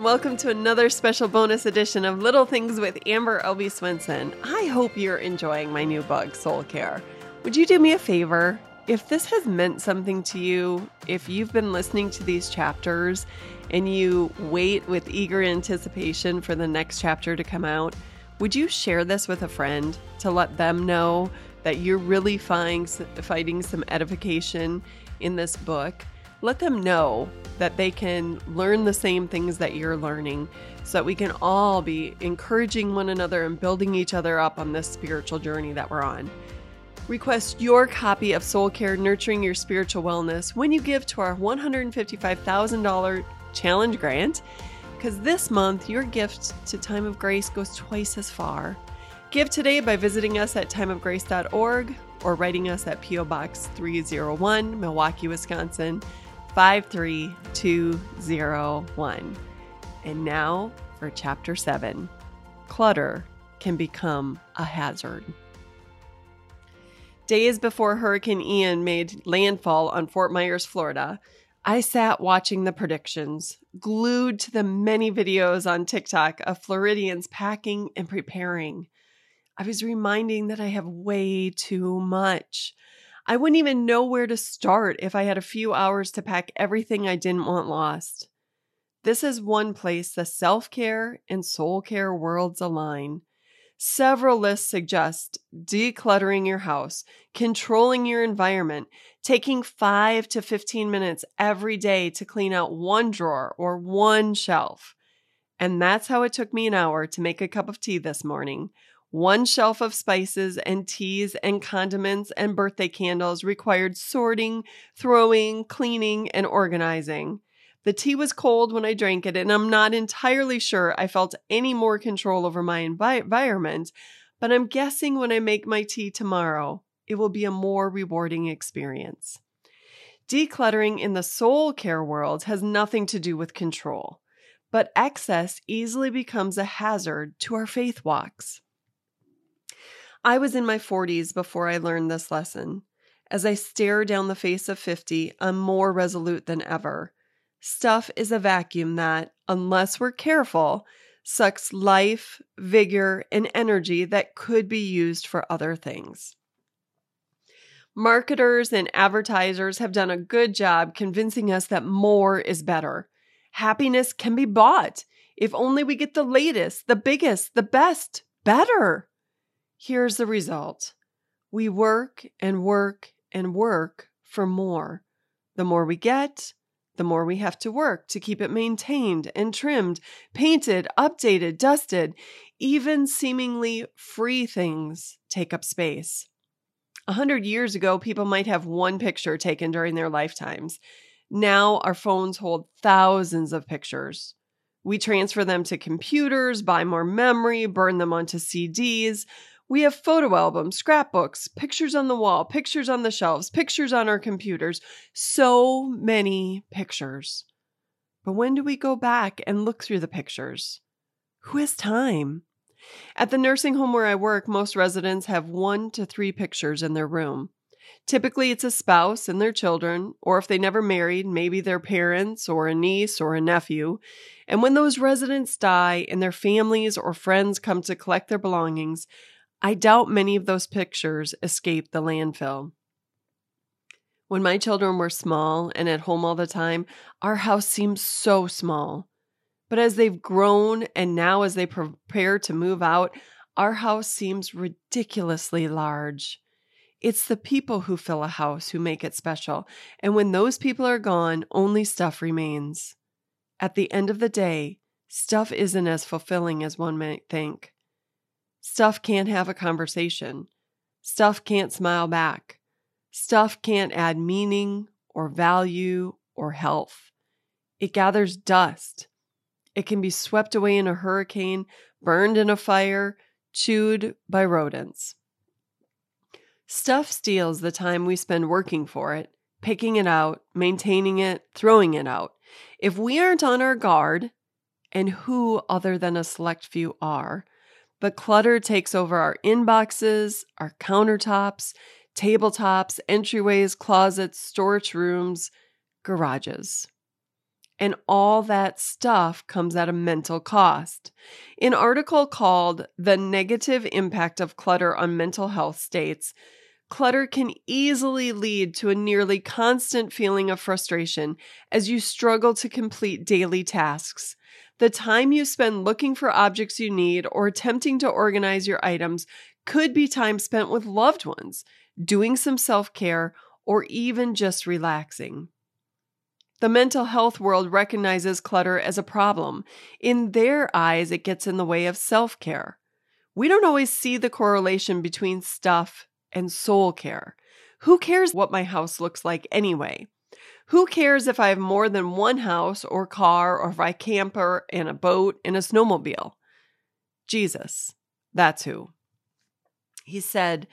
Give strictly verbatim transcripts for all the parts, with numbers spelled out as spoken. Welcome to another special bonus edition of Little Things with Amber L B. Swinson. I hope you're enjoying my new book, Soul Care. Would you do me a favor? If this has meant something to you, if you've been listening to these chapters and you wait with eager anticipation for the next chapter to come out, would you share this with a friend to let them know that you're really finding some edification in this book? Let them know that they can learn the same things that you're learning so that we can all be encouraging one another and building each other up on this spiritual journey that we're on. Request your copy of Soul Care, Nurturing Your Spiritual Wellness when you give to our one hundred fifty-five thousand dollars challenge grant, because this month your gift to Time of Grace goes twice as far. Give today by visiting us at time of grace dot org or writing us at P O Box three oh one, Milwaukee, Wisconsin, five three two oh one. And now for Chapter seven. Clutter can become a hazard. Days before Hurricane Ian made landfall on Fort Myers, Florida, I sat watching the predictions, glued to the many videos on TikTok of Floridians packing and preparing. I was reminded that I have way too much. I wouldn't even know where to start if I had a few hours to pack everything I didn't want lost. This is one place the self-care and soul care worlds align. Several lists suggest decluttering your house, controlling your environment, taking five to fifteen minutes every day to clean out one drawer or one shelf. And that's how it took me an hour to make a cup of tea this morning. One shelf of spices and teas and condiments and birthday candles required sorting, throwing, cleaning, and organizing. The tea was cold when I drank it, and I'm not entirely sure I felt any more control over my envi- environment, but I'm guessing when I make my tea tomorrow, it will be a more rewarding experience. Decluttering in the soul care world has nothing to do with control, but excess easily becomes a hazard to our faith walks. I was in my forties before I learned this lesson. As I stare down the face of fifty, I'm more resolute than ever. Stuff is a vacuum that, unless we're careful, sucks life, vigor, and energy that could be used for other things. Marketers and advertisers have done a good job convincing us that more is better. Happiness can be bought if only we get the latest, the biggest, the best, better. Here's the result. We work and work and work for more. The more we get, the more we have to work to keep it maintained and trimmed, painted, updated, dusted. Even seemingly free things take up space. A hundred years ago, people might have one picture taken during their lifetimes. Now our phones hold thousands of pictures. We transfer them to computers, buy more memory, burn them onto C Ds. We have photo albums, scrapbooks, pictures on the wall, pictures on the shelves, pictures on our computers, so many pictures. But when do we go back and look through the pictures? Who has time? At the nursing home where I work, most residents have one to three pictures in their room. Typically, it's a spouse and their children, or if they never married, maybe their parents or a niece or a nephew. And when those residents die and their families or friends come to collect their belongings, I doubt many of those pictures escape the landfill. When my children were small and at home all the time, our house seemed so small. But as they've grown and now as they prepare to move out, our house seems ridiculously large. It's the people who fill a house who make it special. And when those people are gone, only stuff remains. At the end of the day, stuff isn't as fulfilling as one might think. Stuff can't have a conversation. Stuff can't smile back. Stuff can't add meaning or value or health. It gathers dust. It can be swept away in a hurricane, burned in a fire, chewed by rodents. Stuff steals the time we spend working for it, picking it out, maintaining it, throwing it out. If we aren't on our guard, and who other than a select few are, but clutter takes over our inboxes, our countertops, tabletops, entryways, closets, storage rooms, garages. And all that stuff comes at a mental cost. An article called The Negative Impact of Clutter on Mental Health states, clutter can easily lead to a nearly constant feeling of frustration as you struggle to complete daily tasks. The time you spend looking for objects you need or attempting to organize your items could be time spent with loved ones, doing some self-care, or even just relaxing. The mental health world recognizes clutter as a problem. In their eyes, it gets in the way of self-care. We don't always see the correlation between stuff and soul care. Who cares what my house looks like anyway? Who cares if I have more than one house or car, or if I camper and a boat and a snowmobile? Jesus, that's who. He said,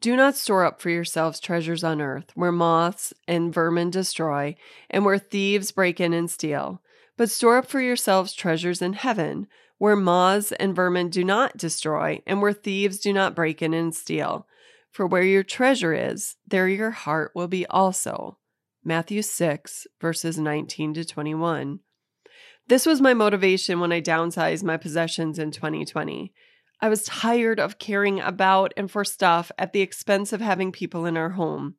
do not store up for yourselves treasures on earth, where moths and vermin destroy, and where thieves break in and steal. But store up for yourselves treasures in heaven, where moths and vermin do not destroy, and where thieves do not break in and steal. For where your treasure is, there your heart will be also. Matthew six, verses nineteen to twenty-one. This was my motivation when I downsized my possessions in twenty twenty. I was tired of caring about and for stuff at the expense of having people in our home.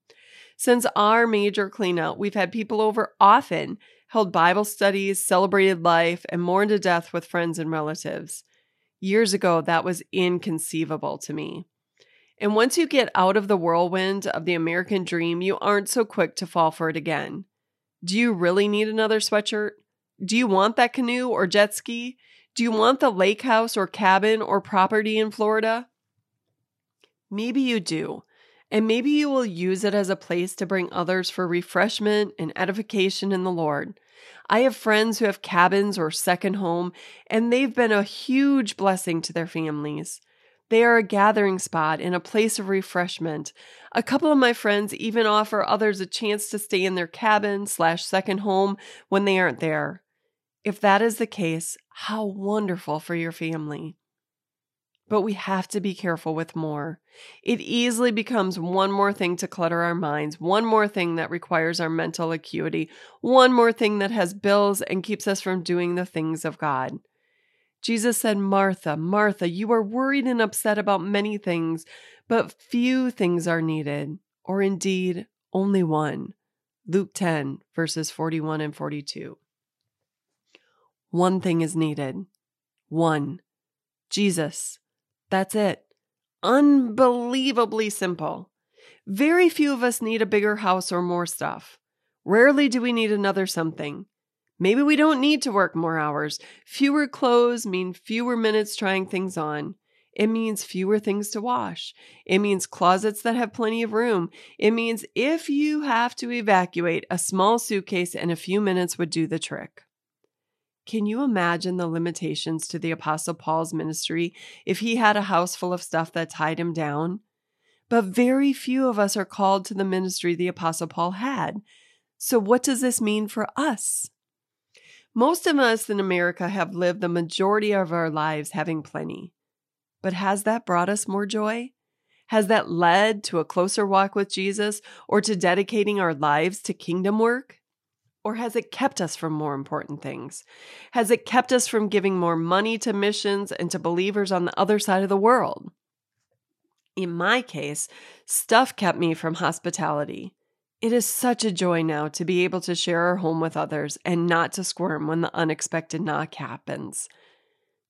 Since our major cleanout, we've had people over often, held Bible studies, celebrated life, and mourned to death with friends and relatives. Years ago, that was inconceivable to me. And once you get out of the whirlwind of the American dream, you aren't so quick to fall for it again. Do you really need another sweatshirt? Do you want that canoe or jet ski? Do you want the lake house or cabin or property in Florida? Maybe you do, and maybe you will use it as a place to bring others for refreshment and edification in the Lord. I have friends who have cabins or second home, and they've been a huge blessing to their families. They are a gathering spot and a place of refreshment. A couple of my friends even offer others a chance to stay in their cabin slash second home when they aren't there. If that is the case, how wonderful for your family. But we have to be careful with more. It easily becomes one more thing to clutter our minds, one more thing that requires our mental acuity, one more thing that has bills and keeps us from doing the things of God. Jesus said, Martha, Martha, you are worried and upset about many things, but few things are needed, or indeed, only one. Luke ten, verses forty-one and forty-two. One thing is needed. One. Jesus. That's it. Unbelievably simple. Very few of us need a bigger house or more stuff. Rarely do we need another something. Maybe we don't need to work more hours. Fewer clothes mean fewer minutes trying things on. It means fewer things to wash. It means closets that have plenty of room. It means if you have to evacuate, a small suitcase and a few minutes would do the trick. Can you imagine the limitations to the Apostle Paul's ministry if he had a house full of stuff that tied him down? But very few of us are called to the ministry the Apostle Paul had. So what does this mean for us? Most of us in America have lived the majority of our lives having plenty. But has that brought us more joy? Has that led to a closer walk with Jesus or to dedicating our lives to kingdom work? Or has it kept us from more important things? Has it kept us from giving more money to missions and to believers on the other side of the world? In my case, stuff kept me from hospitality. It is such a joy now to be able to share our home with others and not to squirm when the unexpected knock happens.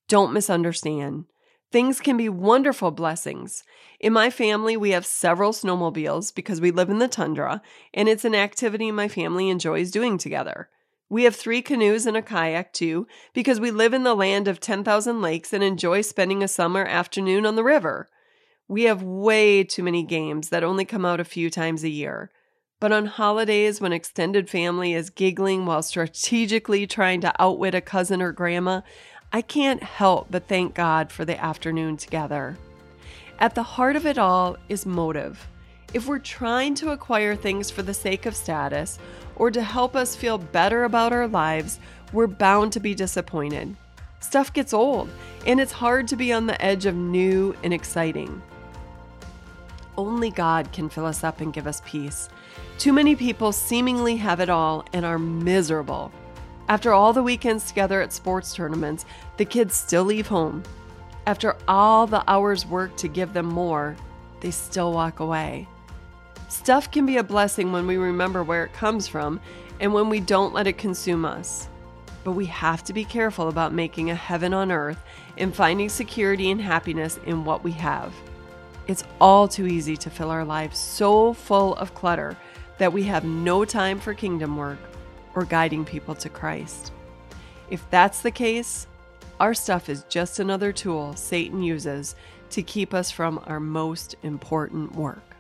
Don't misunderstand. Things can be wonderful blessings. In my family, we have several snowmobiles because we live in the tundra, and it's an activity my family enjoys doing together. We have three canoes and a kayak, too, because we live in the land of ten thousand lakes and enjoy spending a summer afternoon on the river. We have way too many games that only come out a few times a year. But on holidays, when extended family is giggling while strategically trying to outwit a cousin or grandma, I can't help but thank God for the afternoon together. At the heart of it all is motive. If we're trying to acquire things for the sake of status or to help us feel better about our lives, we're bound to be disappointed. Stuff gets old, and it's hard to be on the edge of new and exciting. Only God can fill us up and give us peace. Too many people seemingly have it all and are miserable. After all the weekends together at sports tournaments, the kids still leave home. After all the hours worked to give them more, they still walk away. Stuff can be a blessing when we remember where it comes from and when we don't let it consume us. But we have to be careful about making a heaven on earth and finding security and happiness in what we have. It's all too easy to fill our lives so full of clutter that we have no time for kingdom work or guiding people to Christ. If that's the case, our stuff is just another tool Satan uses to keep us from our most important work.